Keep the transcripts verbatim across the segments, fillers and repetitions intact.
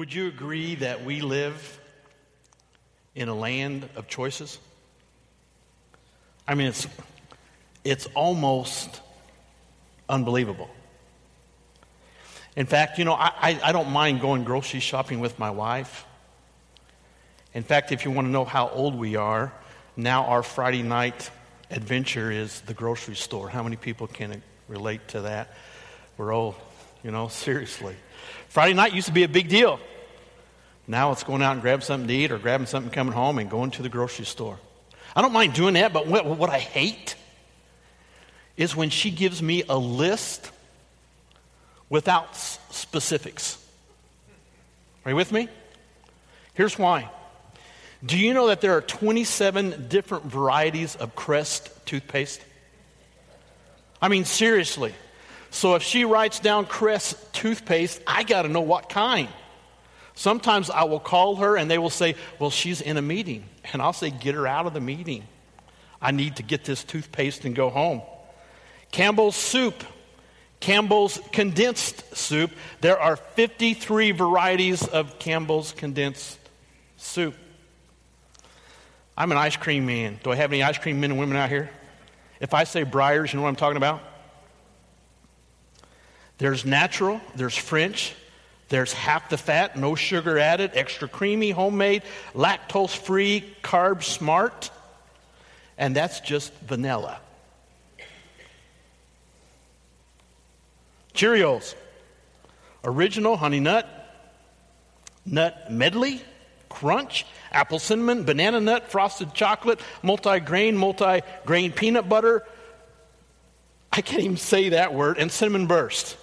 Would you agree that we live in a land of choices? I mean, it's it's almost unbelievable. In fact, you know, I, I don't mind going grocery shopping with my wife. In fact, if you want to know how old we are, now our Friday night adventure is the grocery store. How many people can relate to that? We're old, you know, seriously. Friday night used to be a big deal. Now it's going out and grabbing something to eat or grabbing something coming home and going to the grocery store. I don't mind doing that, but what, what I hate is when she gives me a list without specifics. Are you with me? Here's why. Do you know that there are twenty-seven different varieties of Crest toothpaste? I mean, seriously. So if she writes down Crest toothpaste, I got to know what kind. Sometimes I will call her and they will say, well, she's in a meeting. And I'll say, get her out of the meeting. I need to get this toothpaste and go home. Campbell's soup. Campbell's condensed soup. There are fifty-three varieties of Campbell's condensed soup. I'm an ice cream man. Do I have any ice cream men and women out here? If I say Breyers, you know what I'm talking about? There's natural, there's French, there's half the fat, no sugar added, extra creamy, homemade, lactose-free, carb smart, and that's just vanilla. Cheerios, original, honey nut, nut medley, crunch, apple cinnamon, banana nut, frosted chocolate, multi-grain, multi-grain peanut butter. I can't even say that word. And cinnamon burst.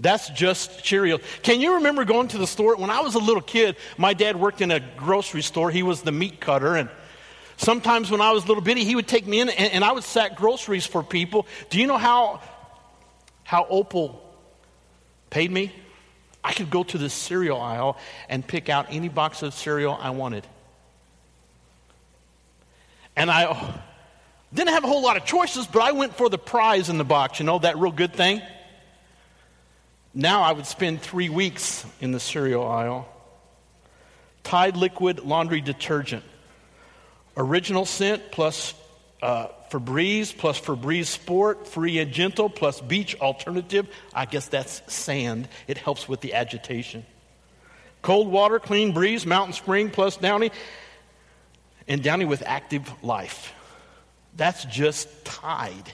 That's just Cheerios. Can you remember going to the store? When I was a little kid, my dad worked in a grocery store. He was the meat cutter, and sometimes when I was a little bitty, he would take me in, and, and I would sack groceries for people. Do you know how... how Opal paid me? I could go to the cereal aisle and pick out any box of cereal I wanted. And I oh, didn't have a whole lot of choices, but I went for the prize in the box, you know, that real good thing. Now I would spend three weeks in the cereal aisle. Tide liquid laundry detergent. Original scent plus... Uh, Febreze, plus Febreze Sport, Free and Gentle, plus Beach Alternative. I guess that's sand. It helps with the agitation. Cold Water, Clean Breeze, Mountain Spring, plus Downy. And Downy with Active Life. That's just Tide.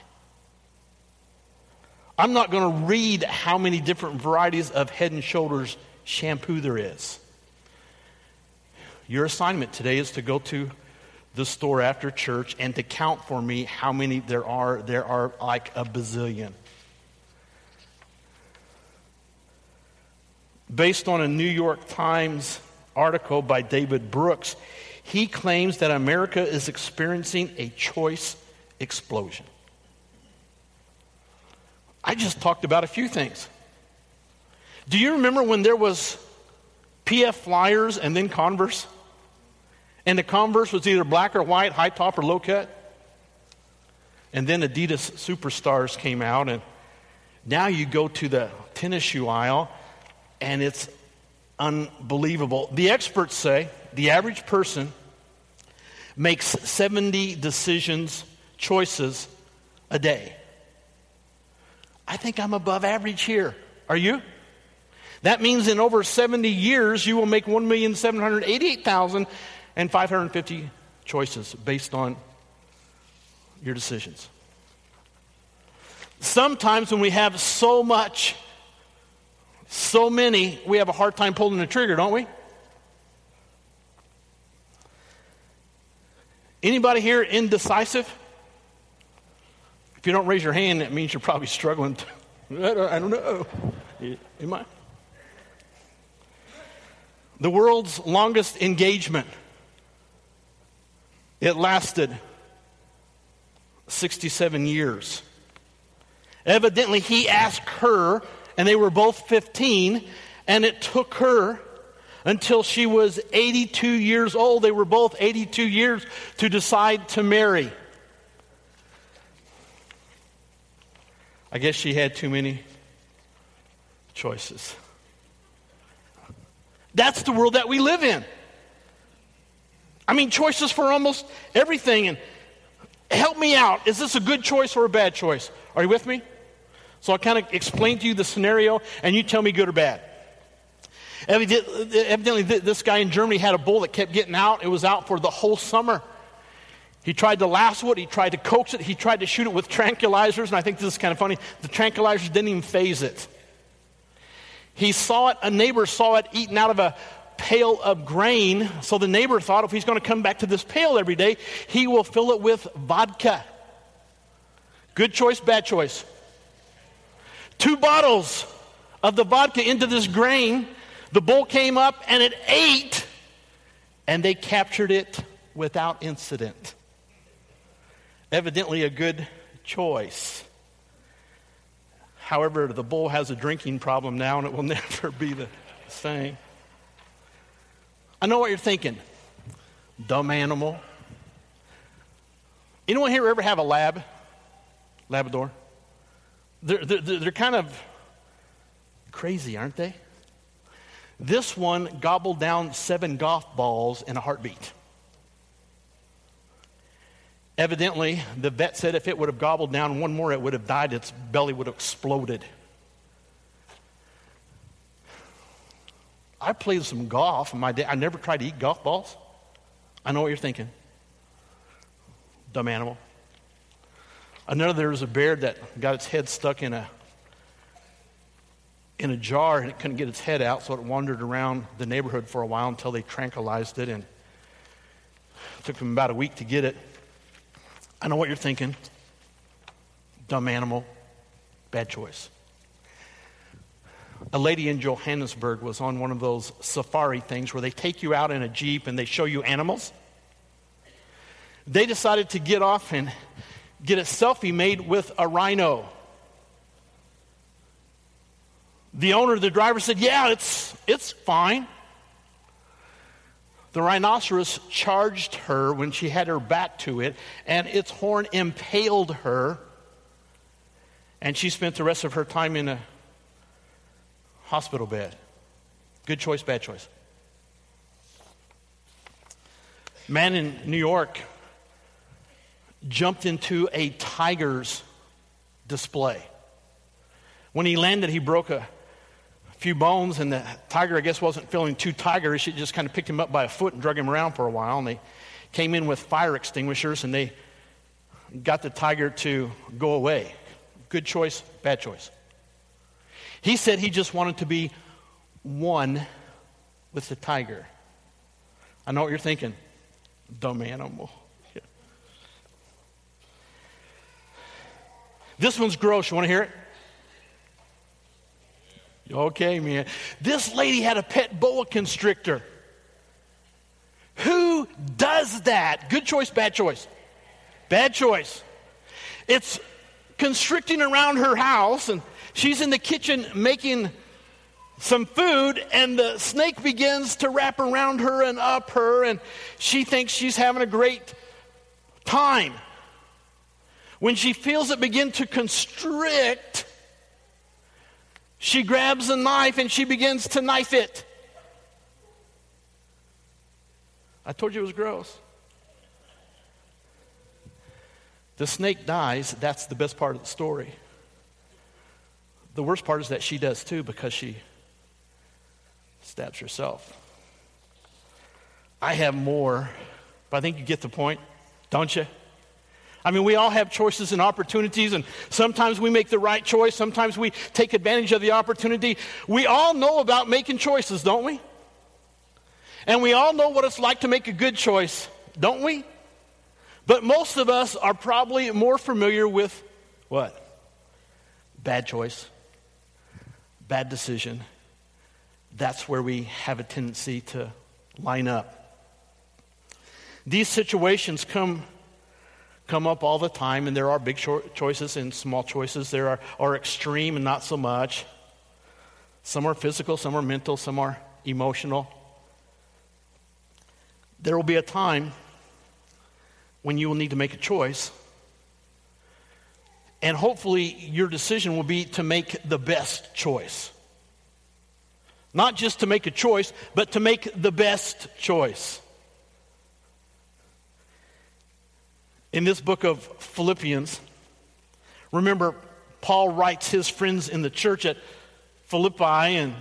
I'm not going to read how many different varieties of Head and Shoulders shampoo there is. Your assignment today is to go to the store after church and to count for me how many there are. There are like a bazillion. Based on a New York Times article by David Brooks, he claims that America is experiencing a choice explosion. I just talked about a few things. Do you remember when there was P F Flyers and then Converse? And the Converse was either black or white, high top or low cut. And then Adidas Superstars came out, and now you go to the tennis shoe aisle, and it's unbelievable. The experts say the average person makes seventy decisions, choices a day. I think I'm above average here. Are you? That means in over seventy years, you will make one million seven hundred eighty-eight thousand and five hundred fifty choices based on your decisions. Sometimes when we have so much, so many, we have a hard time pulling the trigger, don't we? Anybody here indecisive? If you don't raise your hand, that means you're probably struggling. I don't know. Am I? The world's longest engagement. It lasted sixty-seven years. Evidently, he asked her, and they were both fifteen, and it took her until she was eighty-two years old. They were both eighty-two years to decide to marry. I guess she had too many choices. That's the world that we live in. I mean, choices for almost everything. And help me out. Is this a good choice or a bad choice? Are you with me? So I'll kind of explain to you the scenario, and you tell me good or bad. Evidently, this guy in Germany had a bull that kept getting out. It was out for the whole summer. He tried to lasso it. He tried to coax it. He tried to shoot it with tranquilizers. And I think this is kind of funny. The tranquilizers didn't even phase it. He saw it. A neighbor saw it eaten out of a pail of grain. So the neighbor thought, if he's going to come back to this pail every day, he will fill it with vodka. Good choice, bad choice. Two bottles of the vodka into this grain. The bull came up and it ate, and they captured it without incident. Evidently a good choice. However, the bull has a drinking problem now, and it will never be the same. I know what you're thinking. Dumb animal. Anyone here ever have a lab? Labrador? They're, they're, they're kind of crazy, aren't they? This one gobbled down seven golf balls in a heartbeat. Evidently, the vet said if it would have gobbled down one more, it would have died. Its belly would have exploded. I played some golf in my day. I never tried to eat golf balls. I know what you're thinking. Dumb animal. Another, there was a bear that got its head stuck in a in a jar, and it couldn't get its head out, so it wandered around the neighborhood for a while until they tranquilized it, and it took them about a week to get it. I know what you're thinking. Dumb animal, bad choice. A lady in Johannesburg was on one of those safari things where they take you out in a jeep and they show you animals. They decided to get off and get a selfie made with a rhino. The owner, the driver, said, yeah, it's it's fine. The rhinoceros charged her when she had her back to it, and its horn impaled her, and she spent the rest of her time in a hospital bed. Good choice, bad choice. Man in New York jumped into a tiger's display. When he landed, he broke a few bones, and the tiger, I guess, wasn't feeling too tigerish. It just kind of picked him up by a foot and drug him around for a while, and they came in with fire extinguishers, and they got the tiger to go away. Good choice, bad choice. He said he just wanted to be one with the tiger. I know what you're thinking. Dumb animal. Yeah. This one's gross. You want to hear it? Okay, man. This lady had a pet boa constrictor. Who does that? Good choice, bad choice? Bad choice. It's constricting around her house, and she's in the kitchen making some food, and the snake begins to wrap around her and up her, and she thinks she's having a great time. When she feels it begin to constrict, she grabs a knife and she begins to knife it. I told you it was gross. The snake dies. That's the best part of the story. The worst part is that she does too, because she stabs herself. I have more, but I think you get the point, don't you? I mean, we all have choices and opportunities, and sometimes we make the right choice. Sometimes we take advantage of the opportunity. We all know about making choices, don't we? And we all know what it's like to make a good choice, don't we? But most of us are probably more familiar with what? Bad choice, bad decision. That's where we have a tendency to line up. These situations come come up all the time, and there are big cho- choices and small choices. There are, are extreme and not so much. Some are physical, some are mental, some are emotional. There will be a time when you will need to make a choice, and hopefully your decision will be to make the best choice. Not just to make a choice, but to make the best choice. In this book of Philippians, remember, Paul writes his friends in the church at Philippi, and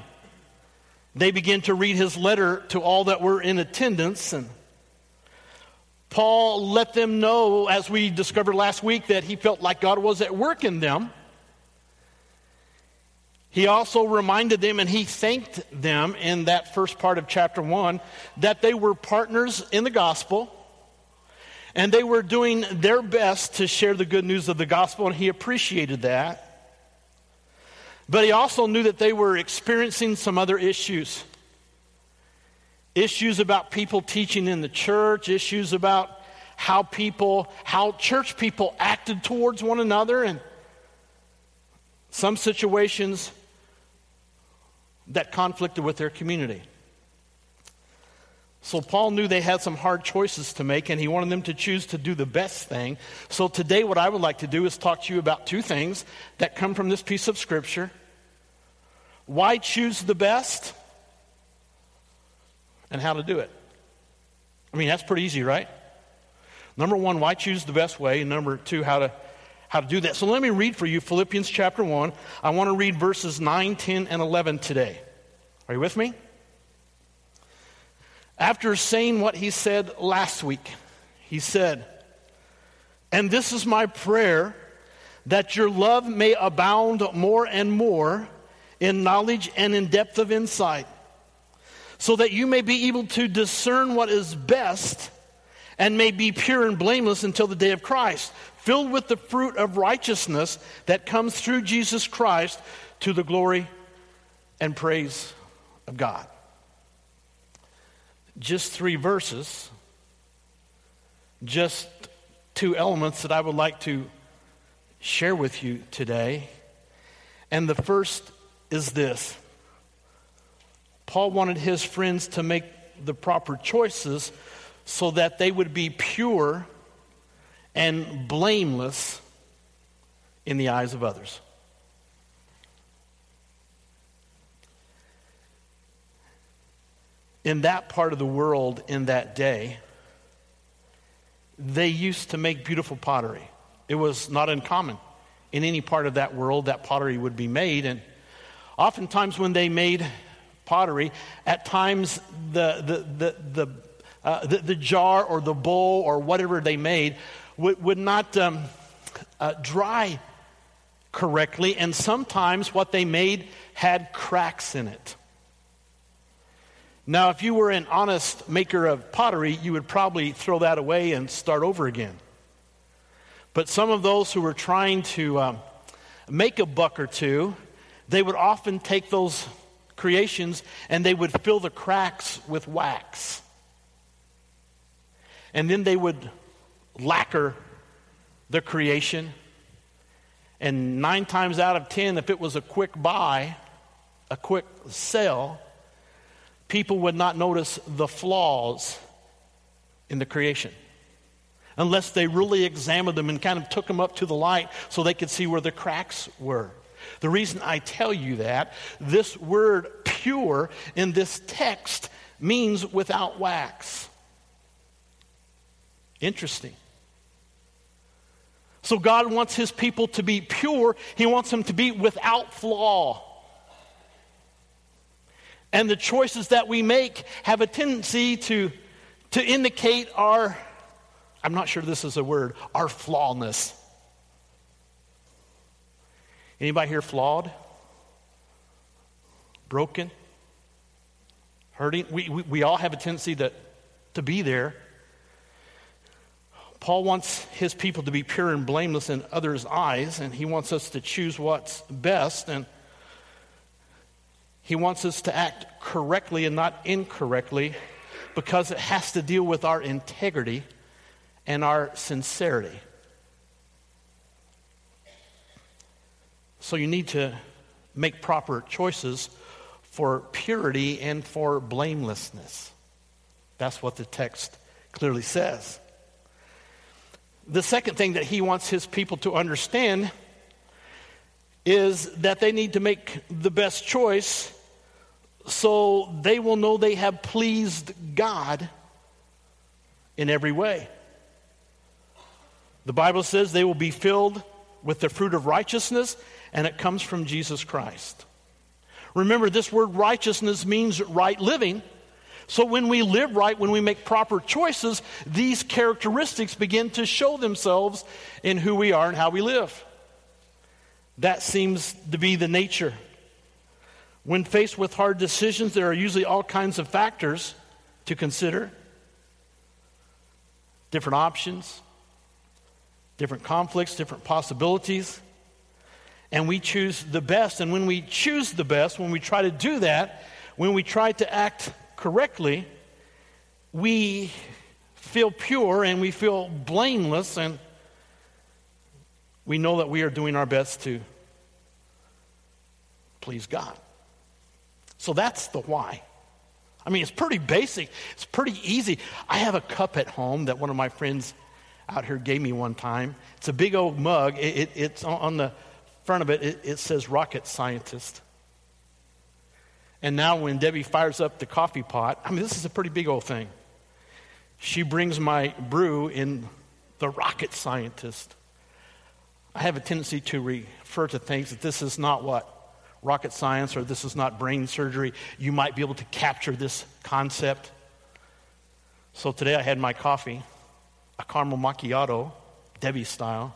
they begin to read his letter to all that were in attendance. And Paul let them know, as we discovered last week, that he felt like God was at work in them. He also reminded them, and he thanked them in that first part of chapter one, that they were partners in the gospel, and they were doing their best to share the good news of the gospel, and he appreciated that. But he also knew that they were experiencing some other issues. Issues about people teaching in the church, issues about how people, how church people acted towards one another, and some situations that conflicted with their community. So Paul knew they had some hard choices to make, and he wanted them to choose to do the best thing. So today what I would like to do is talk to you about two things that come from this piece of Scripture. Why choose the best? And how to do it. I mean, that's pretty easy, right? Number one, why choose the best way? And number two, how to how to do that. So let me read for you Philippians chapter one. I want to read verses nine, ten, and eleven today. Are you with me? After saying what he said last week, he said, "And this is my prayer, that your love may abound more and more in knowledge and in depth of insight, so that you may be able to discern what is best and may be pure and blameless until the day of Christ, filled with the fruit of righteousness that comes through Jesus Christ to the glory and praise of God." Just three verses, just two elements that I would like to share with you today. And the first is this. Paul wanted his friends to make the proper choices so that they would be pure and blameless in the eyes of others. In that part of the world in that day, they used to make beautiful pottery. It was not uncommon. In any part of that world, that pottery would be made. And oftentimes when they made pottery, at times the the the the, uh, the the jar or the bowl or whatever they made would, would not um, uh, dry correctly, and sometimes what they made had cracks in it. Now, if you were an honest maker of pottery, you would probably throw that away and start over again. But some of those who were trying to um, make a buck or two, they would often take those creations and they would fill the cracks with wax, and then they would lacquer the creation, and nine times out of ten, if it was a quick buy, a quick sell, people would not notice the flaws in the creation unless they really examined them and kind of took them up to the light so they could see where the cracks were. The reason I tell you that, this word pure in this text means without wax. Interesting. So God wants his people to be pure. He wants them to be without flaw. And the choices that we make have a tendency to, to indicate our, I'm not sure this is a word, our flawness. Anybody here flawed? Broken? Hurting? We, we, we all have a tendency to, to be there. Paul wants his people to be pure and blameless in others' eyes, and he wants us to choose what's best, and he wants us to act correctly and not incorrectly, because it has to deal with our integrity and our sincerity. So you need to make proper choices for purity and for blamelessness. That's what the text clearly says. The second thing that he wants his people to understand is that they need to make the best choice so they will know they have pleased God in every way. The Bible says they will be filled with the fruit of righteousness, and it comes from Jesus Christ. Remember, this word righteousness means right living. So when we live right, when we make proper choices, these characteristics begin to show themselves in who we are and how we live. That seems to be the nature. When faced with hard decisions, there are usually all kinds of factors to consider. Different options, different conflicts, different possibilities. And we choose the best. And when we choose the best, when we try to do that, when we try to act correctly, we feel pure and we feel blameless, and we know that we are doing our best to please God. So that's the why. I mean, it's pretty basic. It's pretty easy. I have a cup at home that one of my friends out here gave me one time. It's a big old mug. It, it, it's on the front of it, it, it says rocket scientist. And now when Debbie fires up the coffee pot, I mean, this is a pretty big old thing. She brings my brew in the rocket scientist. I have a tendency to refer to things that this is not what? Rocket science, or this is not brain surgery. You might be able to capture this concept. So today I had my coffee, a caramel macchiato, Debbie style,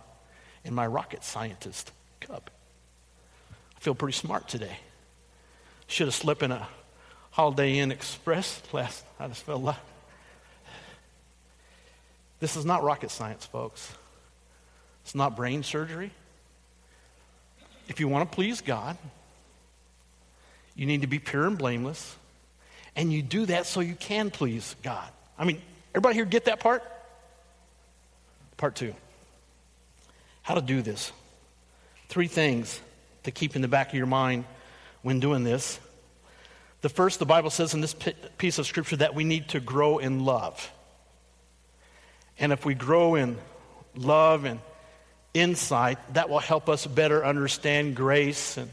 in my rocket scientist cup. I feel pretty smart today. Should have slept in a Holiday Inn Express last night. I just felt like this is not rocket science, folks. It's not brain surgery. If you want to please God, you need to be pure and blameless, and you do that so you can please God. I mean, everybody here get that part? Part two. How to do this. Three things to keep in the back of your mind when doing this. The first, the Bible says in this piece of scripture that we need to grow in love. And if we grow in love and insight, that will help us better understand grace and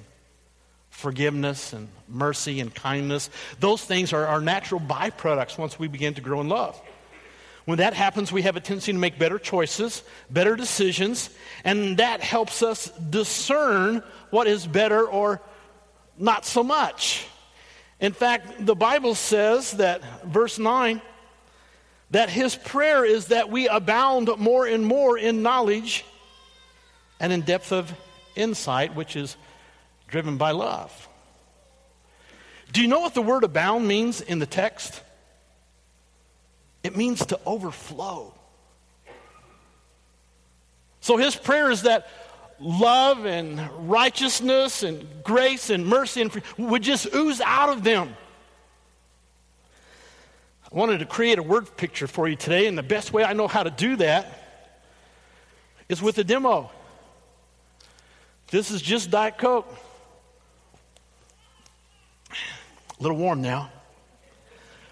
forgiveness and mercy and kindness. Those things are our natural byproducts once we begin to grow in love. When that happens, we have a tendency to make better choices, better decisions, and that helps us discern what is better or not so much. In fact, the Bible says that, verse nine, that his prayer is that we abound more and more in knowledge and in depth of insight, which is driven by love. Do you know what the word abound means in the text? It means to overflow. So his prayer is that love and righteousness and grace and mercy and free would just ooze out of them. I wanted to create a word picture for you today, and the best way I know how to do that is with a demo. This is just Diet Coke. A little warm now.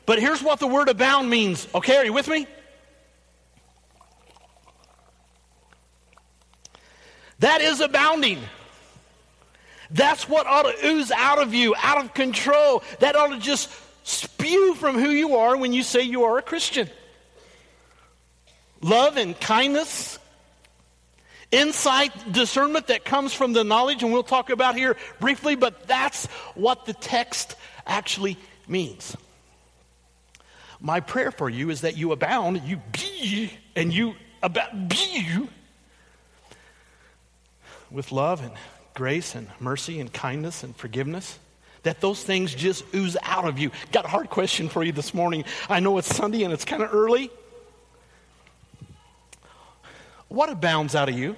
But here's what the word abound means. Okay, are you with me? That is abounding. That's what ought to ooze out of you, out of control. That ought to just spew from who you are when you say you are a Christian. Love and kindness, insight, discernment that comes from the knowledge, and we'll talk about here briefly, but that's what the text actually means. My prayer for you is that you abound, you be, and you about be with love and grace and mercy and kindness and forgiveness, that those things just ooze out of you. Got a hard question for you this morning. I know it's Sunday and it's kind of early. What abounds out of you?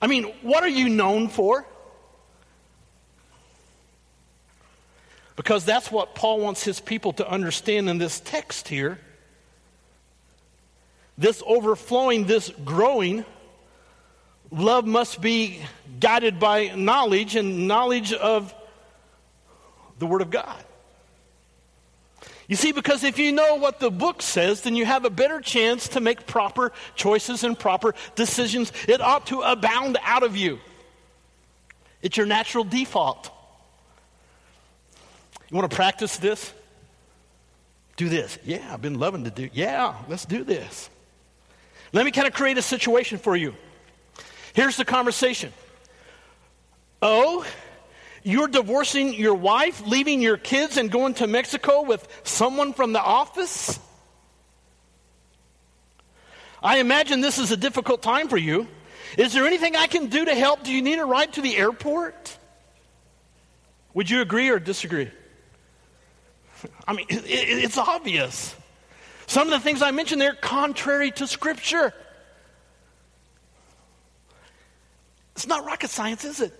I mean, what are you known for? Because that's what Paul wants his people to understand in this text here. This overflowing, this growing, love must be guided by knowledge and knowledge of the Word of God. You see, because if you know what the book says, then you have a better chance to make proper choices and proper decisions. It ought to abound out of you. It's your natural default. You want to practice this? Do this. Yeah, I've been loving to do. Yeah, let's do this. Let me kind of create a situation for you. Here's the conversation. Oh, you're divorcing your wife, leaving your kids, and going to Mexico with someone from the office? I imagine this is a difficult time for you. Is there anything I can do to help? Do you need a ride to the airport? Would you agree or disagree? I mean, it, it, it's obvious. Some of the things I mentioned there are contrary to Scripture. It's not rocket science, is it?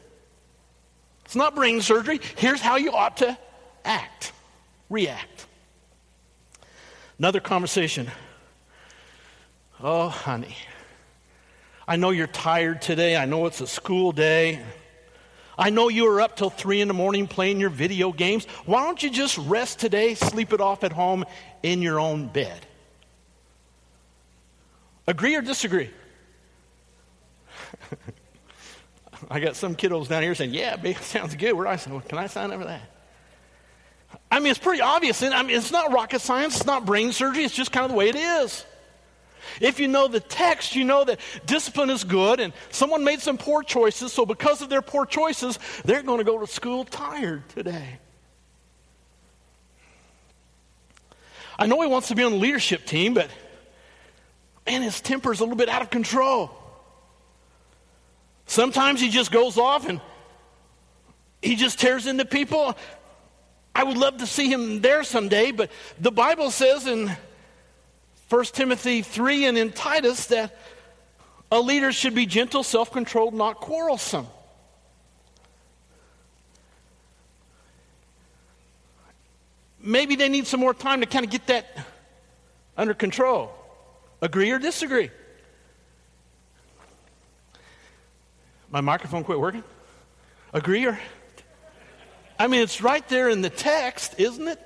It's not brain surgery. Here's how you ought to act, react. Another conversation. Oh, honey, I know you're tired today. I know it's a school day. I know you were up till three in the morning playing your video games. Why don't you just rest today, sleep it off at home in your own bed? Agree or disagree? I got some kiddos down here saying, yeah, babe, sounds good. Where I said, well, can I sign up for that? I mean, it's pretty obvious. I mean, it's not rocket science. It's not brain surgery. It's just kind of the way it is. If you know the text, you know that discipline is good, and someone made some poor choices, so because of their poor choices, they're going to go to school tired today. I know he wants to be on the leadership team, but man, his temper's a little bit out of control. Sometimes he just goes off and he just tears into people. I would love to see him there someday, but the Bible says in First Timothy three and in Titus that a leader should be gentle, self-controlled, not quarrelsome. Maybe they need some more time to kind of get that under control. Agree or disagree? My microphone quit working? Agree or? I mean, it's right there in the text, isn't it?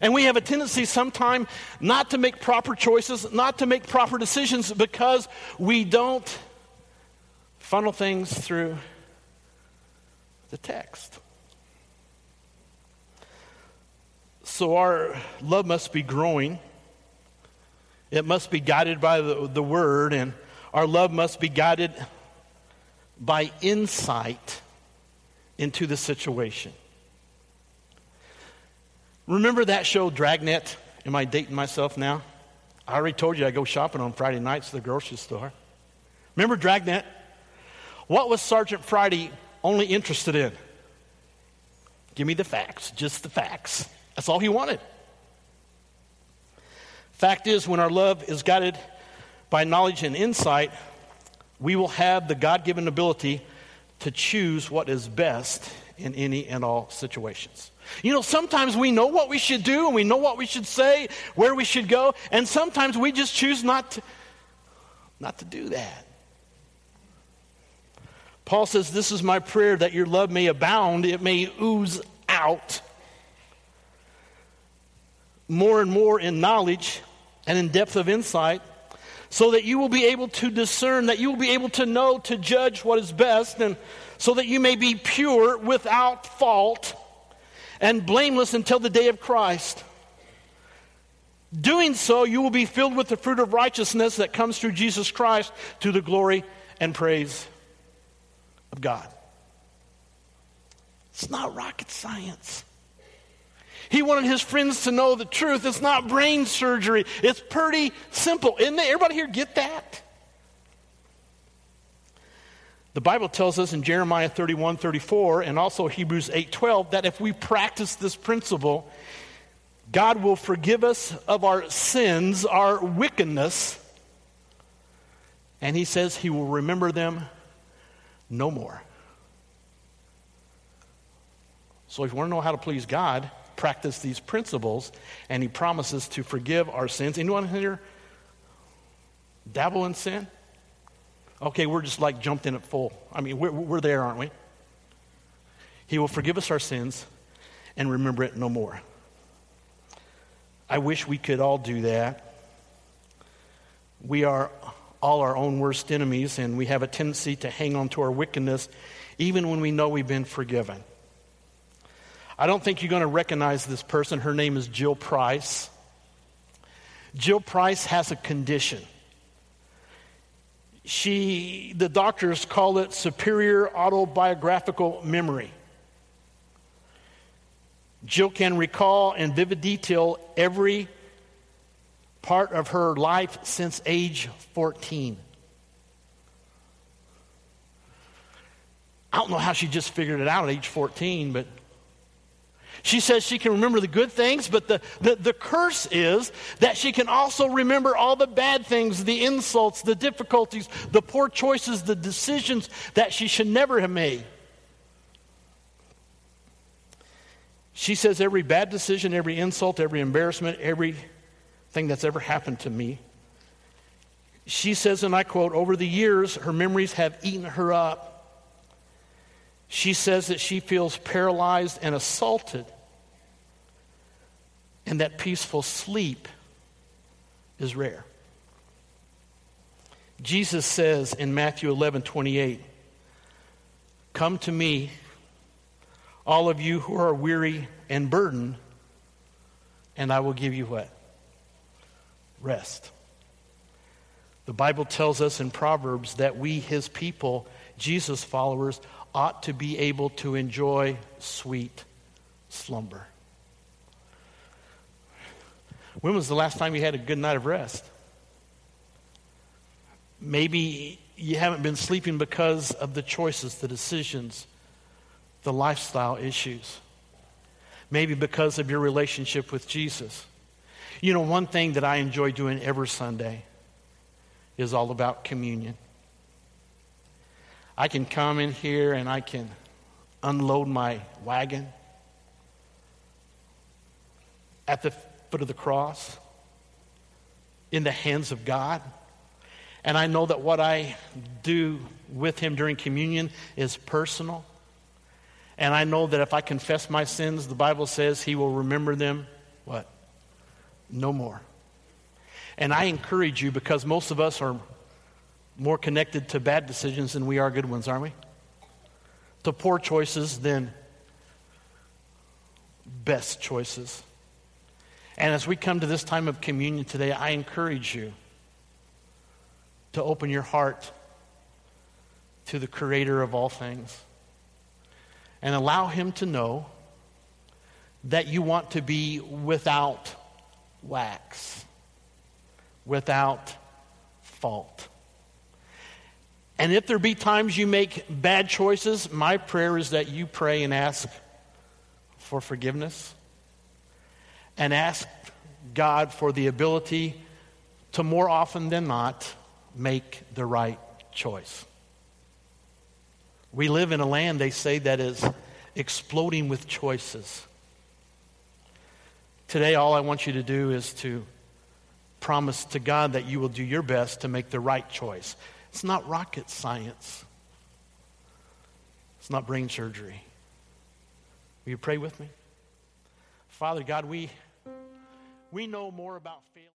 And we have a tendency sometimes not to make proper choices, not to make proper decisions because we don't funnel things through the text. So our love must be growing. It must be guided by the, the word, and our love must be guided by insight into the situation. Remember that show, Dragnet? Am I dating myself now? I already told you I go shopping on Friday nights at the grocery store. Remember Dragnet? What was Sergeant Friday only interested in? Give me the facts, just the facts. That's all he wanted. Fact is, when our love is guided by knowledge and insight, we will have the God-given ability to choose what is best in any and all situations. You know, sometimes we know what we should do and we know what we should say, where we should go, and sometimes we just choose not to, not to do that. Paul says, this is my prayer, that your love may abound, it may ooze out more and more in knowledge and in depth of insight, so that you will be able to discern, that you will be able to know, to judge what is best, and so that you may be pure without fault and blameless until the day of Christ. Doing so, you will be filled with the fruit of righteousness that comes through Jesus Christ to the glory and praise of God. It's not rocket science. He wanted his friends to know the truth. It's not brain surgery. It's pretty simple, isn't it? Everybody here get that? The Bible tells us in Jeremiah thirty-one thirty-four and also Hebrews eight twelve that if we practice this principle, God will forgive us of our sins, our wickedness, and he says he will remember them no more. So if you want to know how to please God, practice these principles, and he promises to forgive our sins. Anyone here dabble in sin? Okay, we're just like jumped in at full. I mean, we're, we're there, aren't we? He will forgive us our sins and remember it no more. I wish we could all do that. We are all our own worst enemies, and we have a tendency to hang on to our wickedness even when we know we've been forgiven. I don't think you're going to recognize this person. Her name is Jill Price. Jill Price has a condition. She, the doctors call it superior autobiographical memory. Jill can recall in vivid detail every part of her life since age fourteen. I don't know how she just figured it out at age fourteen, but she says she can remember the good things, but the, the, the curse is that she can also remember all the bad things, the insults, the difficulties, the poor choices, the decisions that she should never have made. She says every bad decision, every insult, every embarrassment, everything that's ever happened to me. She says, and I quote, over the years, her memories have eaten her up. She says that she feels paralyzed and assaulted, and that peaceful sleep is rare. Jesus says in Matthew eleven twenty-eight, come to me, all of you who are weary and burdened, and I will give you what? Rest. The Bible tells us in Proverbs that we, his people, Jesus followers, ought to be able to enjoy sweet slumber. When was the last time you had a good night of rest? Maybe you haven't been sleeping because of the choices, the decisions, the lifestyle issues. Maybe because of your relationship with Jesus. You know, one thing that I enjoy doing every Sunday is all about communion. I can come in here and I can unload my wagon at the foot of the cross in the hands of God. And I know that what I do with him during communion is personal. And I know that if I confess my sins, the Bible says he will remember them, what? No more. And I encourage you, because most of us are more connected to bad decisions than we are good ones, aren't we? To poor choices than best choices. And as we come to this time of communion today, I encourage you to open your heart to the Creator of all things and allow him to know that you want to be without wax, without fault. And if there be times you make bad choices, my prayer is that you pray and ask for forgiveness and ask God for the ability to more often than not make the right choice. We live in a land, they say, that is exploding with choices. Today, all I want you to do is to promise to God that you will do your best to make the right choice. It's not rocket science. It's not brain surgery. Will you pray with me? Father God, we we know more about failure.